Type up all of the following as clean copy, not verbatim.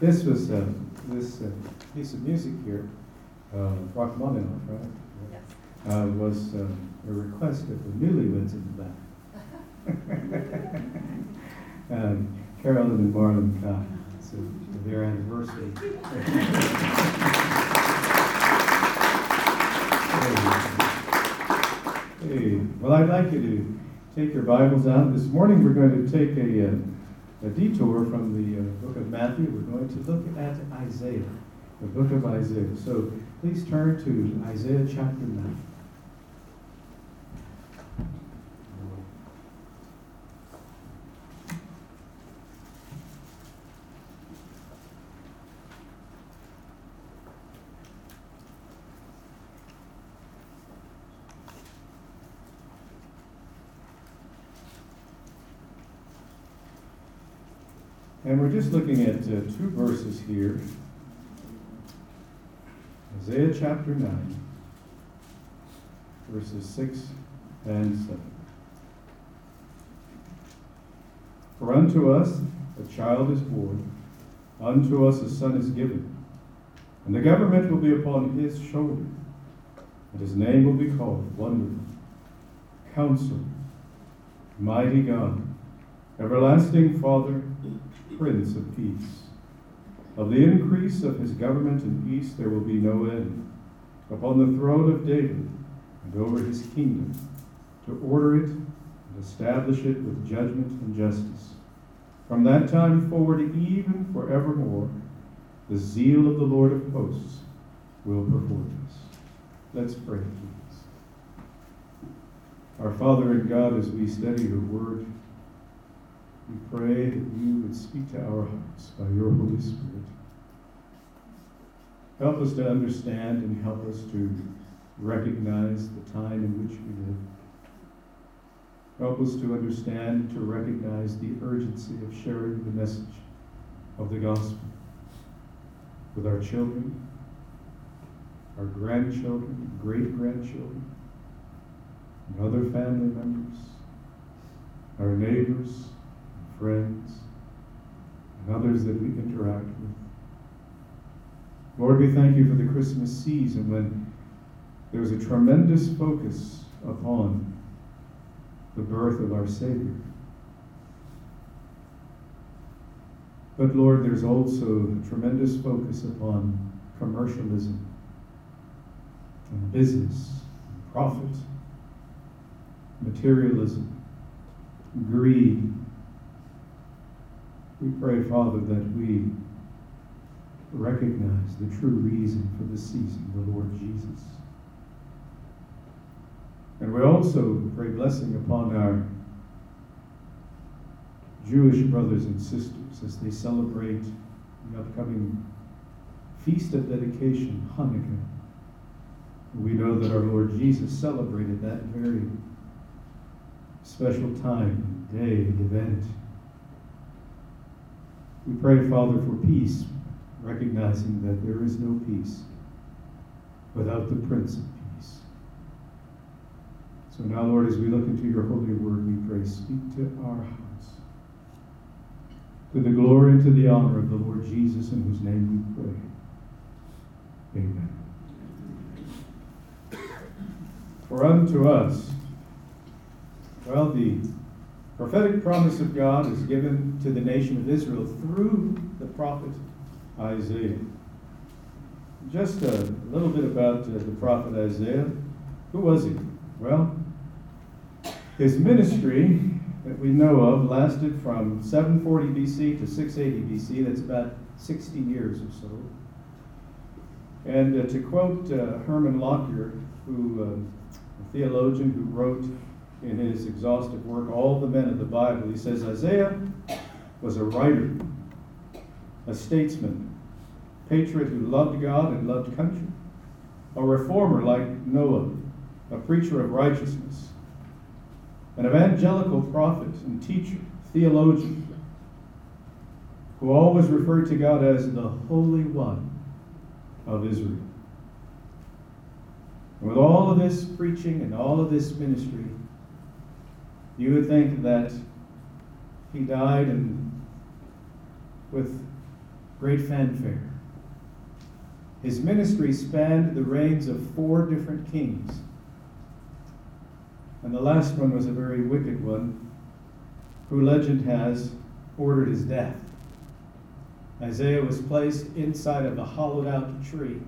This was this piece of music here, Rachmaninoff, right? Yes. Was a request of the Newlyweds in the back. Carolyn and Marlon Cox. It's their anniversary. Hey. Well, I'd like you to take your Bibles out. This morning we're going to take a detour from the book of Matthew. We're going to look at Isaiah, the book of Isaiah. So please turn to Isaiah chapter 9. And we're just looking at two verses here. Isaiah chapter 9, verses 6 and 7. For unto us a child is born, unto us a son is given, and the government will be upon his shoulder, and his name will be called Wonderful, Counselor, Mighty God, Everlasting Father, Prince of Peace. Of the increase of his government and peace there will be no end, upon the throne of David and over his kingdom, to order it and establish it with judgment and justice. From that time forward, even forevermore, the zeal of the Lord of hosts will perform this. Let's pray, please. Our Father in God, as we study your word, we pray that you would speak to our hearts by your Holy Spirit. Help us to understand and help us to recognize the time in which we live. Help us to understand and to recognize the urgency of sharing the message of the gospel with our children, our grandchildren, great-grandchildren, and other family members, our neighbors, friends, and others that we interact with. Lord, we thank you for the Christmas season when there was a tremendous focus upon the birth of our Savior. But Lord, there's also a tremendous focus upon commercialism and business, and profit, materialism, greed. We pray, Father, that we recognize the true reason for the season, the Lord Jesus. And we also pray blessing upon our Jewish brothers and sisters as they celebrate the upcoming Feast of Dedication, Hanukkah. We know that our Lord Jesus celebrated that very special time, day, and event. We pray, Father, for peace, recognizing that there is no peace without the Prince of Peace. So now, Lord, as we look into your holy word, we pray, speak to our hearts. To the glory and to the honor of the Lord Jesus, in whose name we pray. Amen. For unto us, well, the prophetic promise of God is given to the nation of Israel through the prophet Isaiah. Just a little bit about the prophet Isaiah. Who was he? Well, his ministry that we know of lasted from 740 BC to 680 BC. That's about 60 years or so. And to quote Herman Lockyer, who a theologian who wrote in his exhaustive work, All the Men of the Bible, he says, Isaiah was a writer, a statesman, patriot who loved God and loved country, a reformer like Noah, a preacher of righteousness, an evangelical prophet and teacher, theologian, who always referred to God as the Holy One of Israel. And with all of this preaching and all of this ministry, you would think that he died with great fanfare. His ministry spanned the reigns of 4 different kings. And the last one was a very wicked one, who legend has ordered his death. Isaiah was placed inside of a hollowed out tree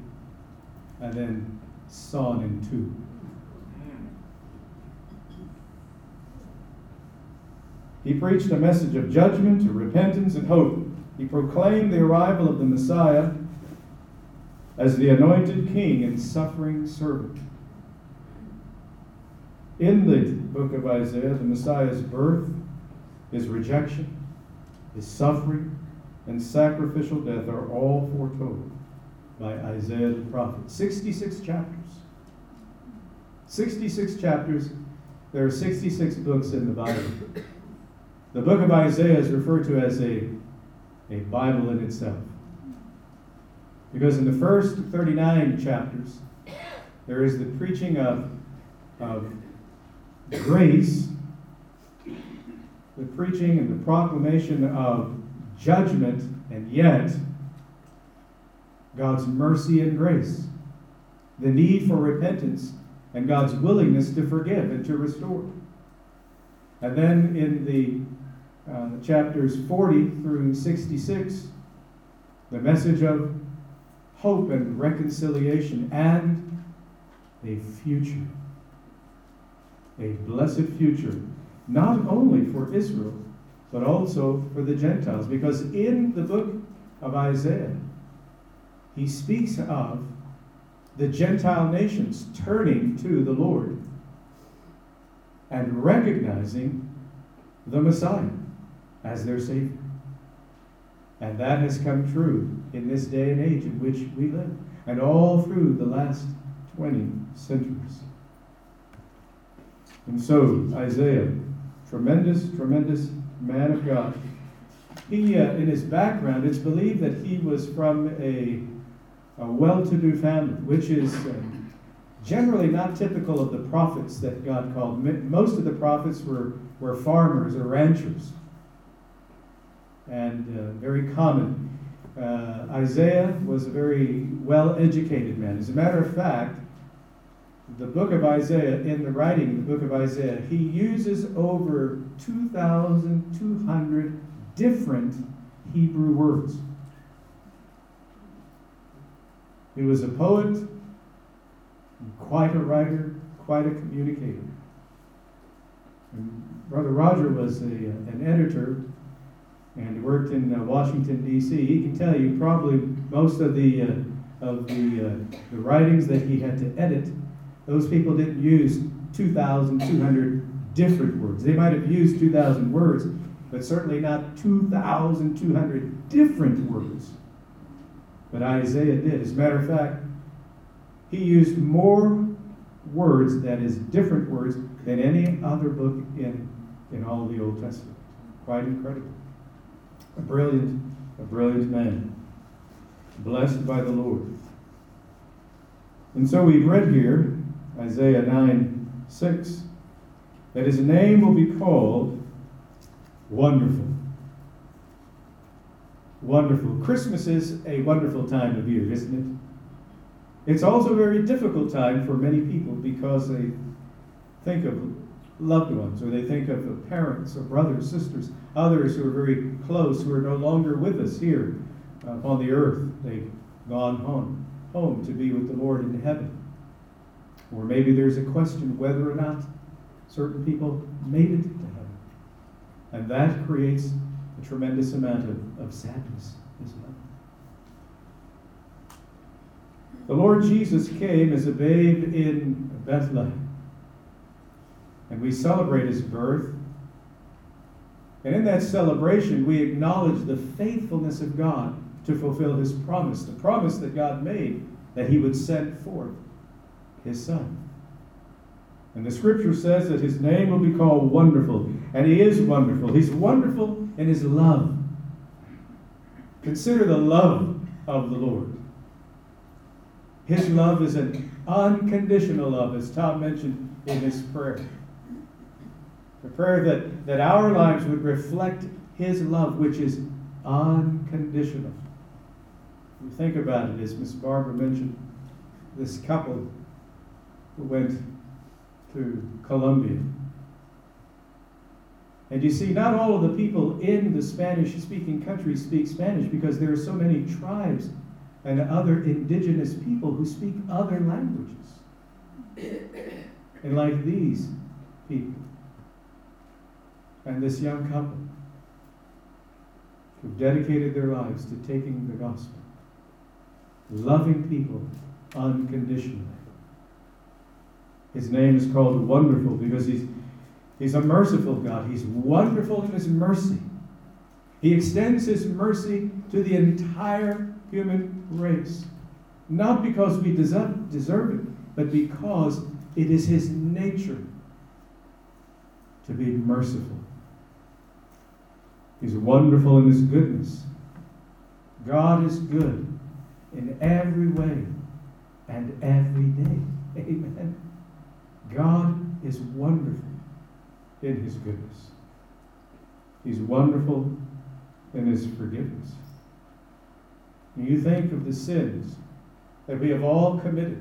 and then sawn in two. He preached a message of judgment, of repentance, and hope. He proclaimed the arrival of the Messiah as the anointed king and suffering servant. In the book of Isaiah, the Messiah's birth, his rejection, his suffering, and sacrificial death are all foretold by Isaiah the prophet. 66 chapters. 66 chapters. There are 66 books in the Bible. The book of Isaiah is referred to as a Bible in itself, because in the first 39 chapters, there is the preaching of grace, the preaching and the proclamation of judgment, and yet God's mercy and grace, the need for repentance, and God's willingness to forgive and to restore. And then in the chapters 40 through 66, the message of hope and reconciliation and a future, a blessed future, not only for Israel, but also for the Gentiles. Because in the book of Isaiah, he speaks of the Gentile nations turning to the Lord and recognizing the Messiah as their Savior. And that has come true in this day and age in which we live, and all through the last 20 centuries. And so, Isaiah, tremendous, tremendous man of God. He, in his background, it's believed that he was from a well-to-do family, which is generally not typical of the prophets that God called. Most of the prophets were farmers or ranchers, and very common. Isaiah was a very well-educated man. As a matter of fact, the book of Isaiah, in the writing of the book of Isaiah, he uses over 2,200 different Hebrew words. He was a poet, quite a writer, quite a communicator. And Brother Roger was an editor and worked in Washington, D.C. He can tell you probably most of the writings that he had to edit, those people didn't use 2,200 different words. They might have used 2,000 words, but certainly not 2,200 different words. But Isaiah did. As a matter of fact, he used more words, that is, different words, than any other book in all the Old Testament. Quite incredible. A brilliant man, blessed by the Lord. And so we've read here, Isaiah 9:6, that his name will be called Wonderful. Wonderful. Christmas is a wonderful time of year, isn't it? It's also a very difficult time for many people because they think of loved ones, or they think of the parents, or brothers, sisters, others who are very close, who are no longer with us here upon the earth. They've gone home to be with the Lord in heaven. Or maybe there's a question whether or not certain people made it to heaven. And that creates a tremendous amount of sadness as well. The Lord Jesus came as a babe in Bethlehem. And we celebrate his birth. And in that celebration, we acknowledge the faithfulness of God to fulfill his promise, the promise that God made that he would send forth his son. And the scripture says that his name will be called Wonderful. And he is wonderful. He's wonderful in his love. Consider the love of the Lord. His love is an unconditional love, as Tom mentioned in his prayer. The prayer that our lives would reflect his love, which is unconditional. If you think about it, as Miss Barbara mentioned, this couple who went to Colombia. And you see, not all of the people in the Spanish-speaking countries speak Spanish, because there are so many tribes and other indigenous people who speak other languages. And like these people, and this young couple who've dedicated their lives to taking the gospel, loving people unconditionally. His name is called Wonderful because he's a merciful God. He's wonderful in his mercy. He extends his mercy to the entire human race, not because we deserve it, but because it is his nature to be merciful. He's wonderful in his goodness. God is good in every way and every day. Amen. God is wonderful in his goodness. He's wonderful in his forgiveness. When you think of the sins that we have all committed,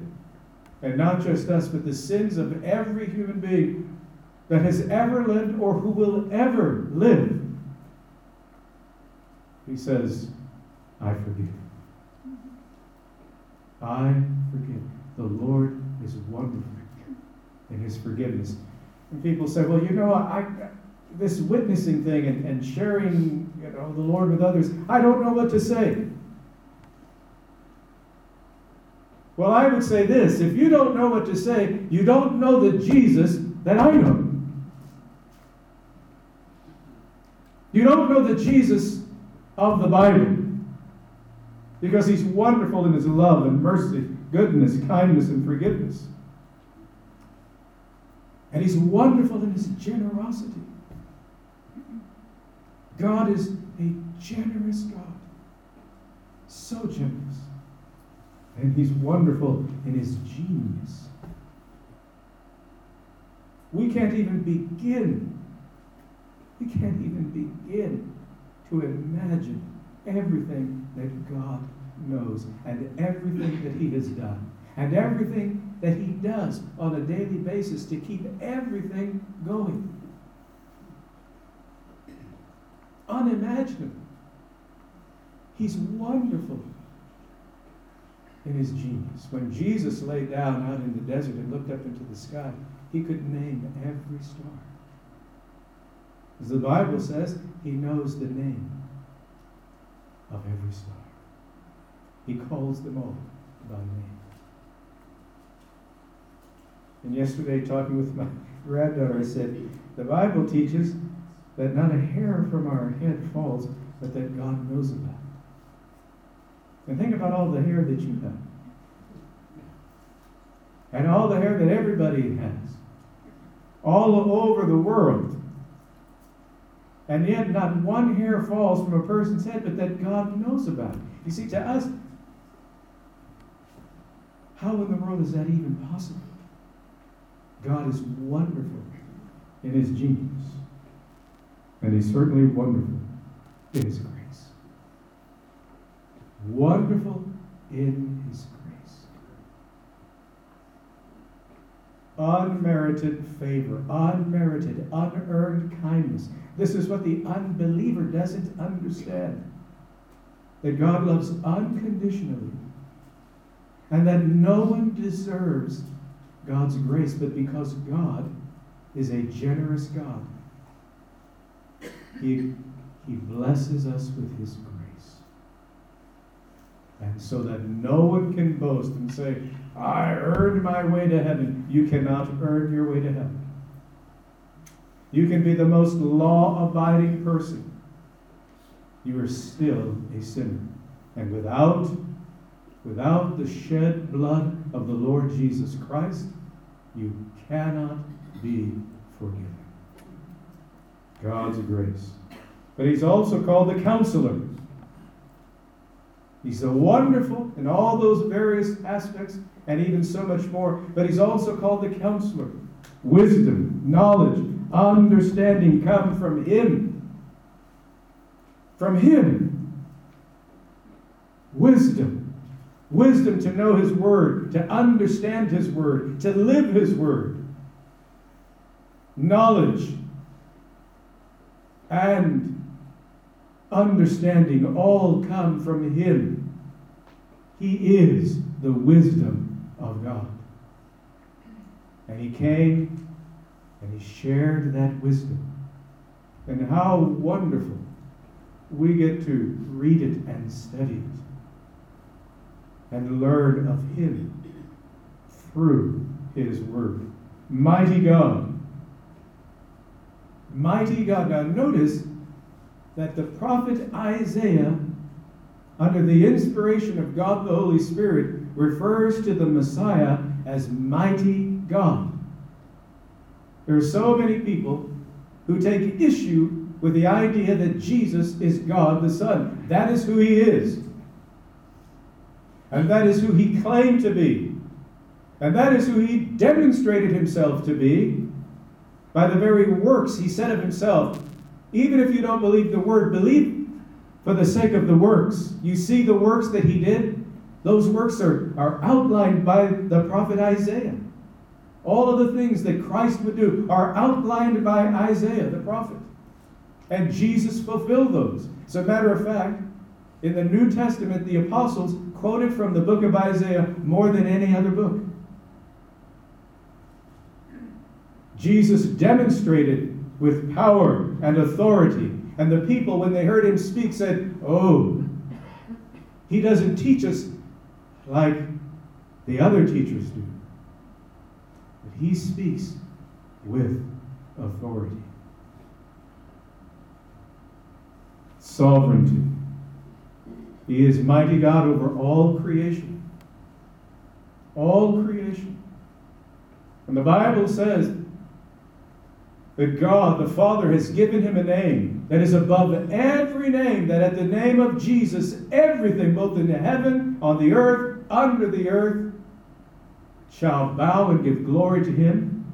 and not just us, but the sins of every human being that has ever lived or who will ever live, he says, I forgive. I forgive. The Lord is wonderful in his forgiveness. And people say, well, this witnessing thing and sharing the Lord with others, I don't know what to say. Well, I would say this: if you don't know what to say, you don't know the Jesus that I know. You don't know the Jesus of the Bible, because he's wonderful in his love and mercy, goodness, kindness, and forgiveness. And he's wonderful in his generosity. God is a generous God, so generous. And he's wonderful in his genius. We can't even begin. We can't even begin to imagine everything that God knows and everything that he has done and everything that he does on a daily basis to keep everything going. Unimaginable. He's wonderful in his genius. When Jesus lay down out in the desert and looked up into the sky, he could name every star. As the Bible says, he knows the name of every star. He calls them all by name. And yesterday, talking with my granddaughter, I said, the Bible teaches that not a hair from our head falls, but that God knows about. And think about all the hair that you have. And all the hair that everybody has. All over the world. And yet not one hair falls from a person's head, but that God knows about. You see, to us, how in the world is that even possible? God is wonderful in His genius. And He's certainly wonderful in His grace. Wonderful in His grace. Unmerited favor, unmerited, unearned kindness. This is what the unbeliever doesn't understand. That God loves unconditionally. And that no one deserves God's grace, but because God is a generous God, He blesses us with His grace. And so that no one can boast and say, I earned my way to heaven. You cannot earn your way to heaven. You can be the most law-abiding person. You are still a sinner. And without the shed blood of the Lord Jesus Christ, you cannot be forgiven. God's grace. But He's also called the Counselor. He's the wonderful in all those various aspects and even so much more. But He's also called the Counselor. Wisdom, knowledge, understanding come from Him. From Him. Wisdom. Wisdom to know His Word, to understand His Word, to live His Word. Knowledge and understanding all come from Him. He is the wisdom of God. And He came and He shared that wisdom. And how wonderful we get to read it and study it. And learn of Him through His Word. Mighty God. Mighty God. Now notice that the prophet Isaiah, under the inspiration of God the Holy Spirit, refers to the Messiah as Mighty God. There are so many people who take issue with the idea that Jesus is God the Son. That is who He is. And that is who He claimed to be. And that is who He demonstrated Himself to be by the very works He said of Himself. Even if you don't believe the word, believe for the sake of the works. You see the works that He did? Those works are outlined by the prophet Isaiah. All of the things that Christ would do are outlined by Isaiah, the prophet. And Jesus fulfilled those. As a matter of fact, in the New Testament, the apostles quoted from the book of Isaiah more than any other book. Jesus demonstrated with power and authority, and the people, when they heard Him speak, said, oh, He doesn't teach us like the other teachers do, but He speaks with authority. Sovereignty. He is mighty God over all creation. All creation. And the Bible says that God, the Father, has given Him a name that is above every name, that at the name of Jesus, everything, both in the heaven, on the earth, under the earth, shall bow and give glory to Him,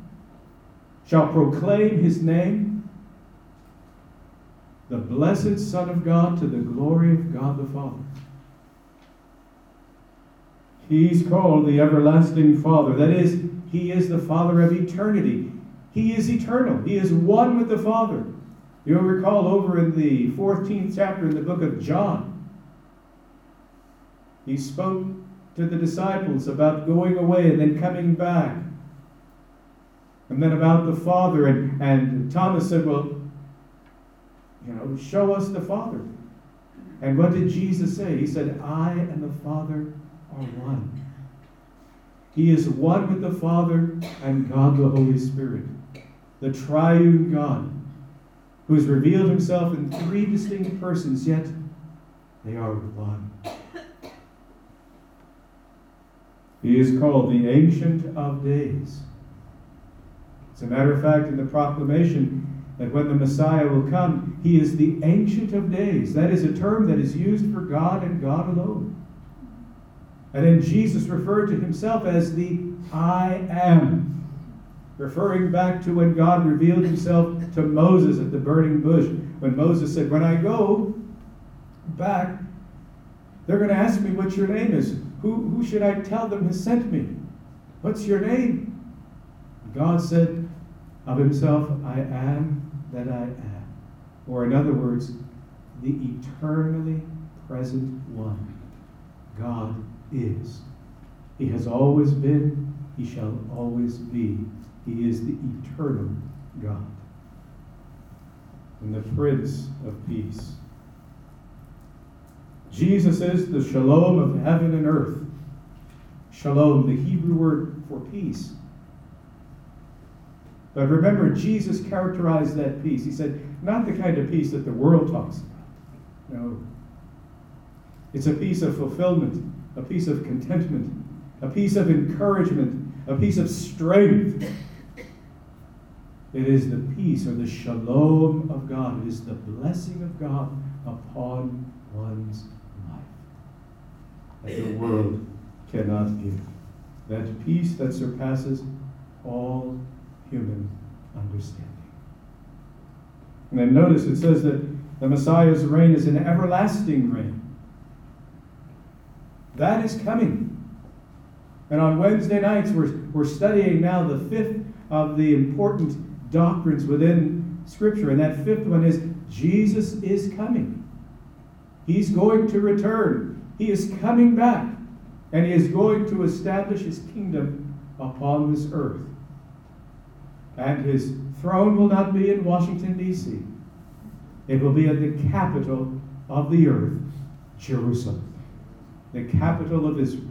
shall proclaim His name. The blessed Son of God to the glory of God the Father. He's called the everlasting Father. That is, He is the Father of eternity. He is eternal. He is one with the Father. You'll recall over in the 14th chapter in the book of John, He spoke to the disciples about going away and then coming back. And then about the Father. And Thomas said, well, show us the Father. And what did Jesus say? He said, I and the Father are one. He is one with the Father and God the Holy Spirit, the triune God. who has revealed himself in three distinct persons, yet they are one. He is called the Ancient of Days. As a matter of fact, in the proclamation that when the Messiah will come, he is the Ancient of Days. That is a term that is used for God and God alone. And then Jesus referred to himself as the I Am, referring back to when God revealed himself to Moses at the burning bush, when Moses said, when I go back, they're going to ask me what your name is. Who should I tell them has sent me? What's your name? God said of himself, I am that I am. Or in other words, the eternally present one. God is. He has always been. He shall always be. He is the eternal God. And the Prince of Peace. Jesus is the shalom of heaven and earth. Shalom, the Hebrew word for peace. But remember, Jesus characterized that peace. He said, not the kind of peace that the world talks about. No. It's a peace of fulfillment, a peace of contentment, a peace of encouragement, a peace of strength. It is the peace or the shalom of God. It is the blessing of God upon one's life that the world cannot give. That peace that surpasses all human understanding. And then notice it says that the Messiah's reign is an everlasting reign. That is coming. And on Wednesday nights, we're studying now the fifth of the important doctrines within Scripture. And that fifth one is Jesus is coming. He's going to return. He is coming back. And he is going to establish his kingdom upon this earth. And his throne will not be in Washington, D.C. It will be at the capital of the earth, Jerusalem. The capital of Israel.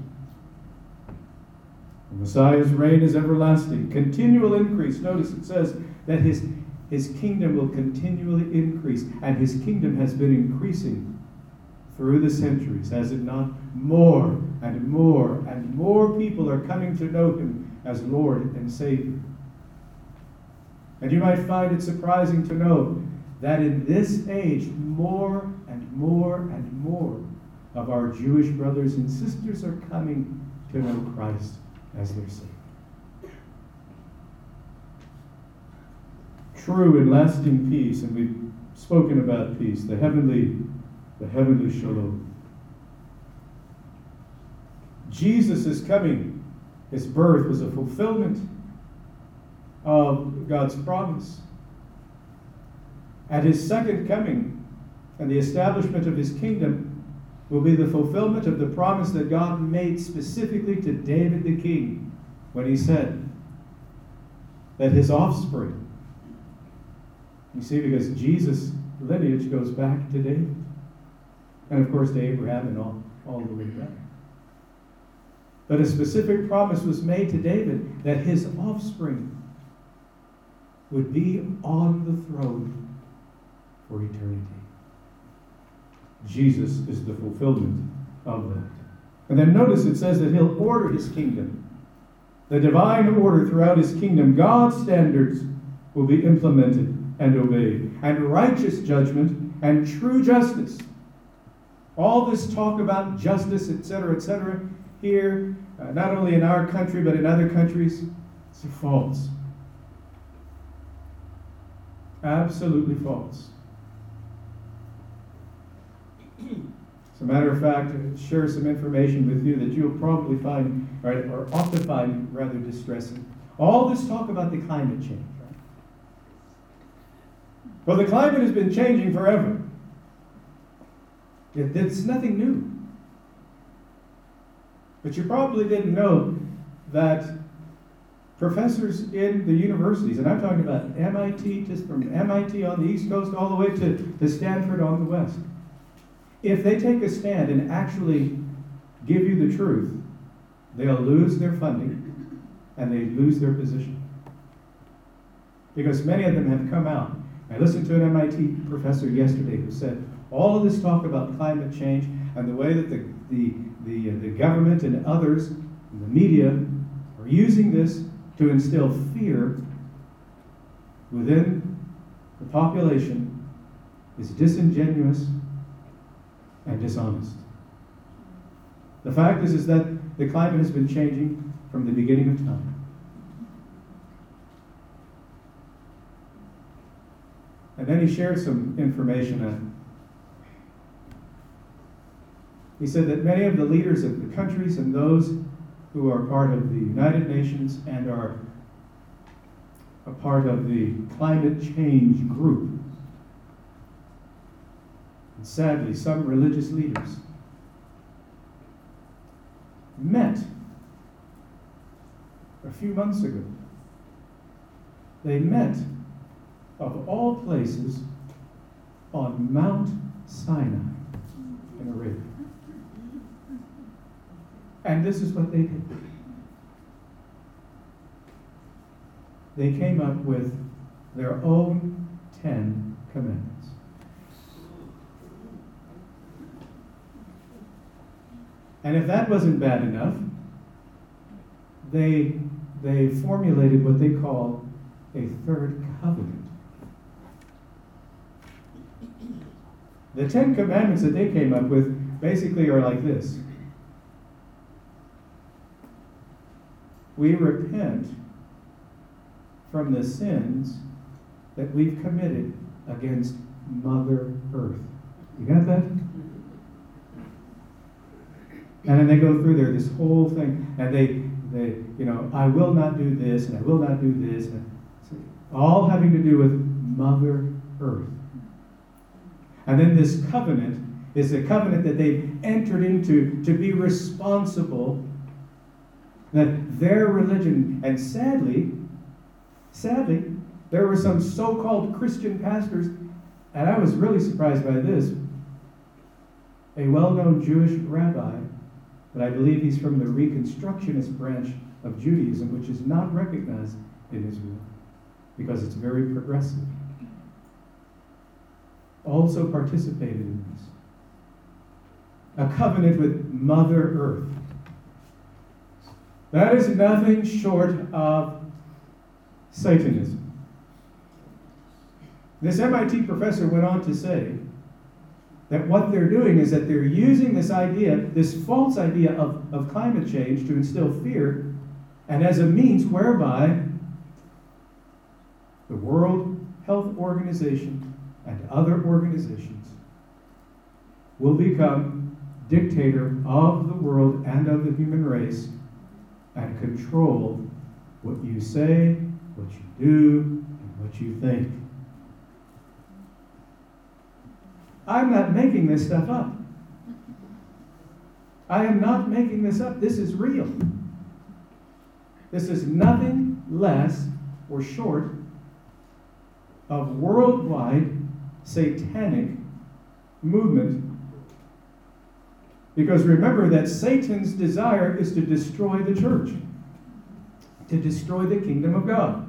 The Messiah's reign is everlasting, continual increase. Notice it says that his kingdom will continually increase, and his kingdom has been increasing through the centuries, has it not? More and more and more people are coming to know him as Lord and Savior. And you might find it surprising to know that in this age, more and more and more of our Jewish brothers and sisters are coming to know Christ as their Savior. True and lasting peace, and we've spoken about peace, the heavenly shalom. Jesus is coming. His birth was a fulfillment of God's promise. At his second coming and the establishment of his kingdom, will be the fulfillment of the promise that God made specifically to David the king when he said that his offspring, you see, because Jesus' lineage goes back to David, and of course to Abraham and all the way back. But a specific promise was made to David that his offspring would be on the throne for eternity. Jesus is the fulfillment of that. And then notice it says that he'll order his kingdom. The divine order throughout his kingdom, God's standards will be implemented and obeyed. And righteous judgment and true justice. All this talk about justice, etc., here, not only in our country but in other countries, it's false. Absolutely false. As a matter of fact, I'll share some information with you that you'll probably find, or often find, rather distressing. All this talk about the climate change, right? Well, the climate has been changing forever. It's nothing new. But you probably didn't know that professors in the universities, and I'm talking about MIT, just from MIT on the East Coast all the way to Stanford on the West, if they take a stand and actually give you the truth, they'll lose their funding and they lose their position. Because many of them have come out I listened to an MIT professor yesterday who said all of this talk about climate change and the way that the government and others, and the media, are using this to instill fear within the population is disingenuous and dishonest. The fact is that the climate has been changing from the beginning of time. And then he shared some information. He said that many of the leaders of the countries and those who are part of the United Nations and are a part of the climate change group, and sadly, some religious leaders, met a few months ago. They met, of all places, on Mount Sinai in Arabia. And this is what they did. They came up with their own 10 commandments. And if that wasn't bad enough, they formulated what they call a third covenant. The 10 commandments that they came up with basically are like this. We repent from the sins that we've committed against Mother Earth. You got that? And then they go through there, this whole thing, and they I will not do this, and I will not do this, and all having to do with Mother Earth. And then this covenant is the covenant that they've entered into to be responsible, that their religion, and sadly, there were some so-called Christian pastors, and I was really surprised by this. A well-known Jewish rabbi, but I believe he's from the Reconstructionist branch of Judaism, which is not recognized in Israel because it's very progressive, also participated in this. A covenant with Mother Earth. That is nothing short of Satanism. This MIT professor went on to say that what they're doing is that they're using this idea, this false idea of climate change to instill fear, and as a means whereby the World Health Organization and other organizations will become dictator of the world and of the human race and control what you say, what you do, and what you think. I'm not making this stuff up. I am not making this up. This is real. This is nothing less or short of worldwide satanic movement. Because remember that Satan's desire is to destroy the church, to destroy the kingdom of God.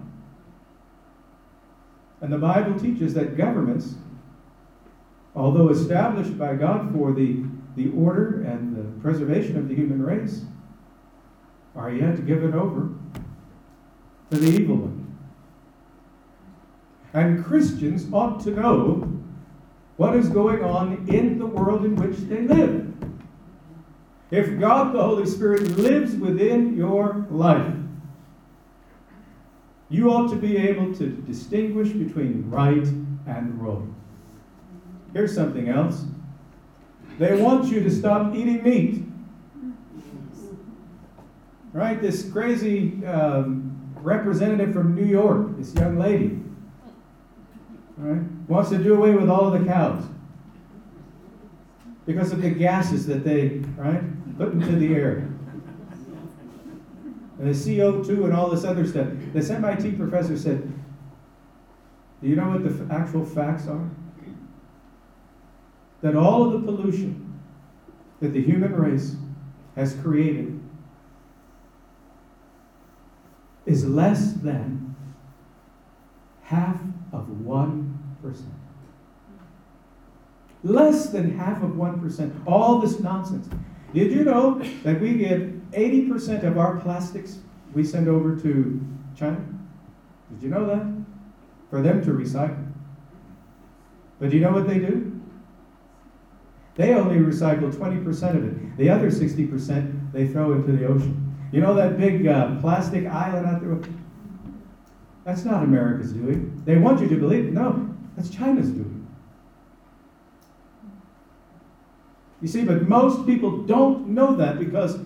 And the Bible teaches that governments, although established by God for the order and the preservation of the human race, are yet given over to the evil one. And Christians ought to know what is going on in the world in which they live. If God the Holy Spirit lives within your life, you ought to be able to distinguish between right and wrong. Here's something else. They want you to stop eating meat. Right? This crazy representative from New York, this young lady, right, wants to do away with all of the cows because of the gases that they put into the air. And the CO2 and all this other stuff. This MIT professor said, do you know what the actual facts are? That all of the pollution that the human race has created is less than half of 1 1%. Less than half of 1%. All this nonsense. Did you know that we give 80% of our plastics we send over to China? Did you know that? For them to recycle. But do you know what they do? They only recycle 20% of it. The other 60% they throw into the ocean. You know that big plastic island out there? That's not America's doing. They want you to believe it. No, that's China's doing. You see, but most people don't know that because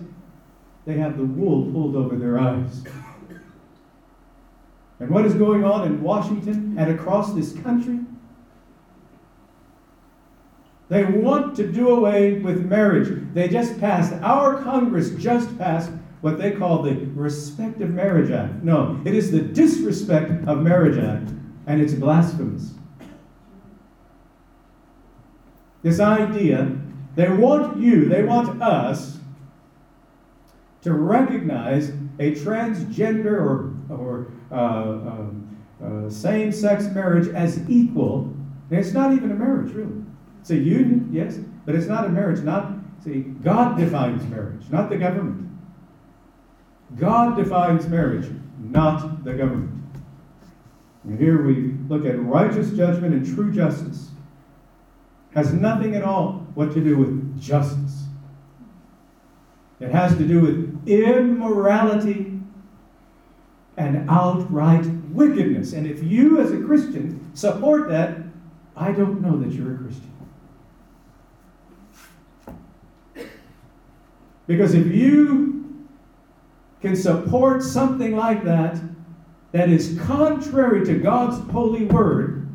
they have the wool pulled over their eyes. And what is going on in Washington and across this country? They want to do away with marriage. They just passed, our Congress just passed what they call the Respect of Marriage Act. No, it is the Disrespect of Marriage Act, and it's blasphemous. This idea, they want you, they want us to recognize a transgender or same-sex marriage as equal. And it's not even a marriage, really. It's a union, yes, but it's not a marriage. See, God defines marriage, not the government. God defines marriage, not the government. And here we look at righteous judgment and true justice. Has nothing at all what to do with justice. It has to do with immorality and outright wickedness. And if you as a Christian support that, I don't know that you're a Christian. Because if you can support something like that, that is contrary to God's holy word,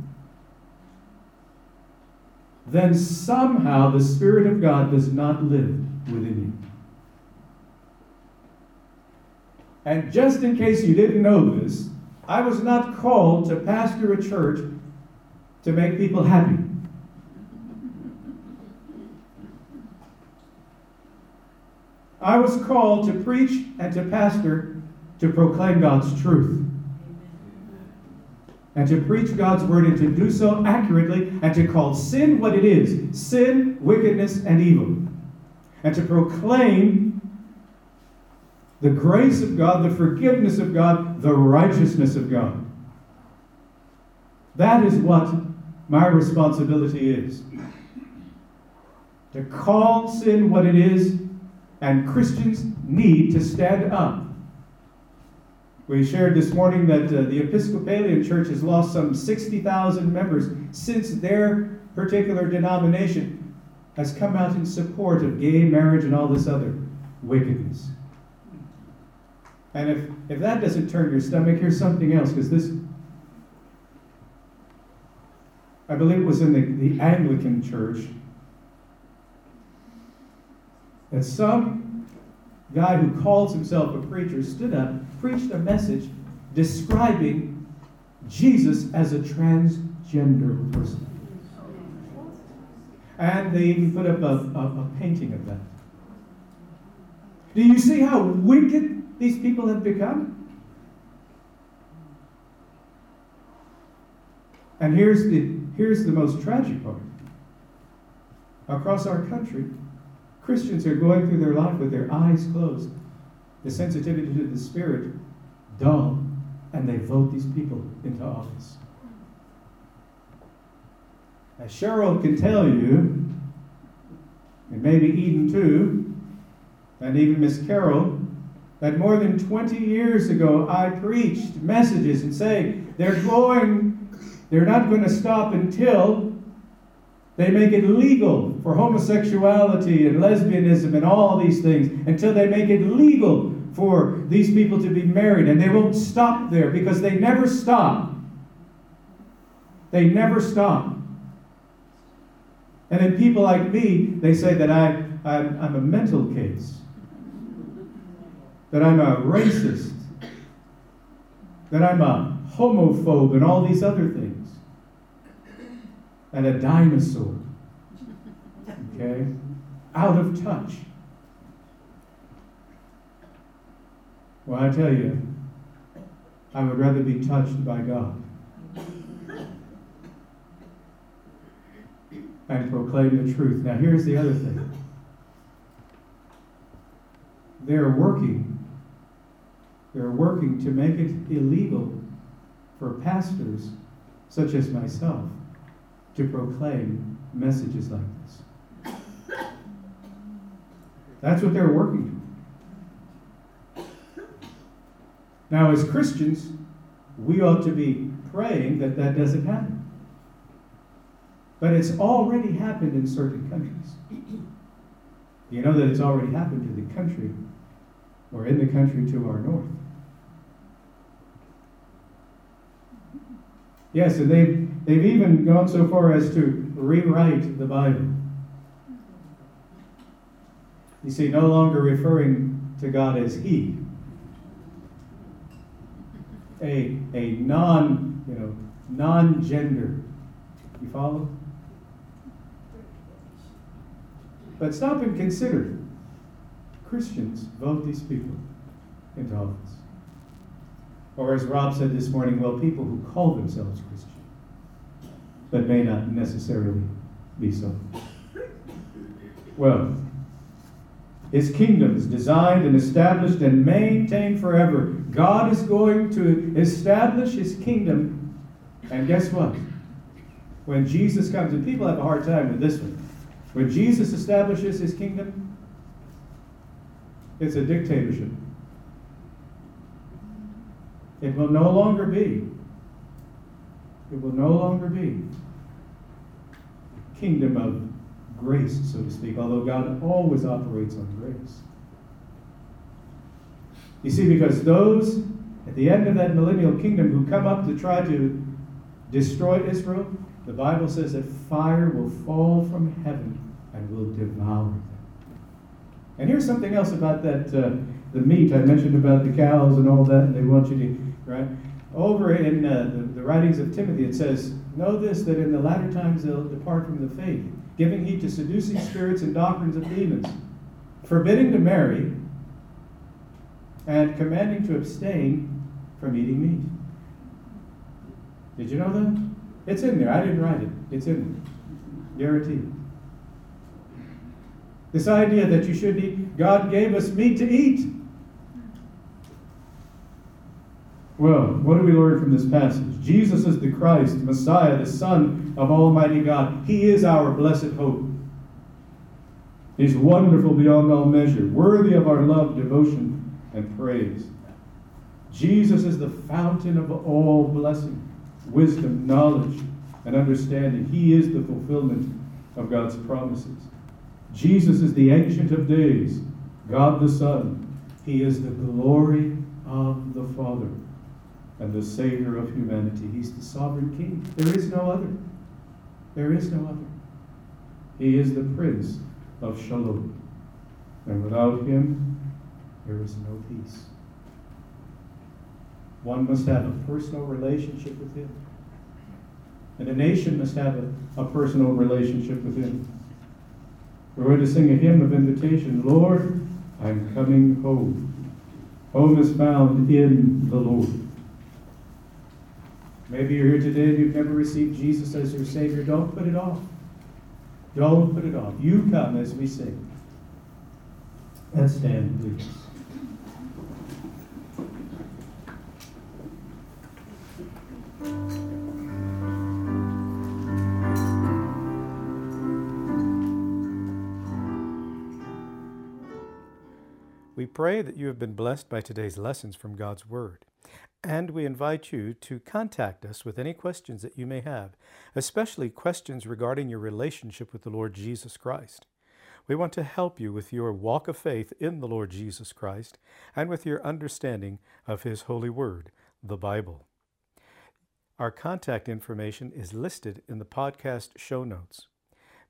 then somehow the Spirit of God does not live within you. And just in case you didn't know this, I was not called to pastor a church to make people happy. I was called to preach and to pastor to proclaim God's truth. And to preach God's word and to do so accurately and to call sin what it is, sin, wickedness, and evil. And to proclaim the grace of God, the forgiveness of God, the righteousness of God. That is what my responsibility is. To call sin what it is, and Christians need to stand up. We shared this morning that the Episcopalian Church has lost some 60,000 members since their particular denomination has come out in support of gay marriage and all this other wickedness. And if that doesn't turn your stomach, here's something else, because this, I believe it was in the Anglican Church, that some guy who calls himself a preacher stood up, preached a message describing Jesus as a transgender person. And they even put up a painting of that. Do you see how wicked these people have become? And here's the most tragic part. Across our country, Christians are going through their life with their eyes closed, the sensitivity to the Spirit dull, and they vote these people into office. As Cheryl can tell you, and maybe Eden too, and even Miss Carol, that more than 20 years ago I preached messages and saying they're not going to stop until they make it legal for homosexuality and lesbianism and all these things, until they make it legal for these people to be married. And they won't stop there because they never stop. They never stop. And then people like me, they say that I'm a mental case, that I'm a racist, that I'm a homophobe and all these other things. And a dinosaur, okay? Out of touch. Well, I tell you, I would rather be touched by God and proclaim the truth. Now, here's the other thing. They're working to make it illegal for pastors such as myself to proclaim messages like this. That's what they're working to. Now, as Christians, we ought to be praying that that doesn't happen. But it's already happened in certain countries. You know that it's already happened to the country, or in the country to our north. Yes, and they've even gone so far as to rewrite the Bible. You see, no longer referring to God as He. A non-gender. You follow? But stop and consider. Christians vote these people into office. Or as Rob said this morning, well, people who call themselves Christian, but may not necessarily be so. Well, His kingdom is designed and established and maintained forever. God is going to establish His kingdom. And guess what? When Jesus comes, and people have a hard time with this one. When Jesus establishes His kingdom, it's a dictatorship. It will no longer be kingdom of grace, so to speak, although God always operates on grace. You see, because those at the end of that millennial kingdom who come up to try to destroy Israel, the Bible says that fire will fall from heaven and will devour them. And here's something else about that, the meat I mentioned about the cows and all that, and they want you to eat, right? Over in the writings of Timothy, it says, know this, that in the latter times they'll depart from the faith, giving heed to seducing spirits and doctrines of demons, forbidding to marry, and commanding to abstain from eating meat. Did you know that? It's in there. I didn't write it. It's in there. Guaranteed. This idea that you should eat, God gave us meat to eat. Well, what do we learn from this passage? Jesus is the Christ, the Messiah, the Son of Almighty God. He is our blessed hope. He's wonderful beyond all measure, worthy of our love, devotion, and praise. Jesus is the fountain of all blessing, wisdom, knowledge, and understanding. He is the fulfillment of God's promises. Jesus is the Ancient of Days, God the Son. He is the glory of the Father and the Savior of humanity. He's the sovereign King. There is no other. There is no other. He is the Prince of Shalom. And without Him, there is no peace. One must have a personal relationship with Him. And a nation must have a personal relationship with Him. We're going to sing a hymn of invitation. Lord, I'm coming home. Home is found in the Lord. Maybe you're here today and you've never received Jesus as your Savior. Don't put it off. Don't put it off. You come as we sing. Let's stand, please. We pray that you have been blessed by today's lessons from God's Word, and we invite you to contact us with any questions that you may have, especially questions regarding your relationship with the Lord Jesus Christ. We want to help you with your walk of faith in the Lord Jesus Christ and with your understanding of His holy Word, the Bible. Our contact information is listed in the podcast show notes.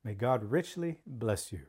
May God richly bless you.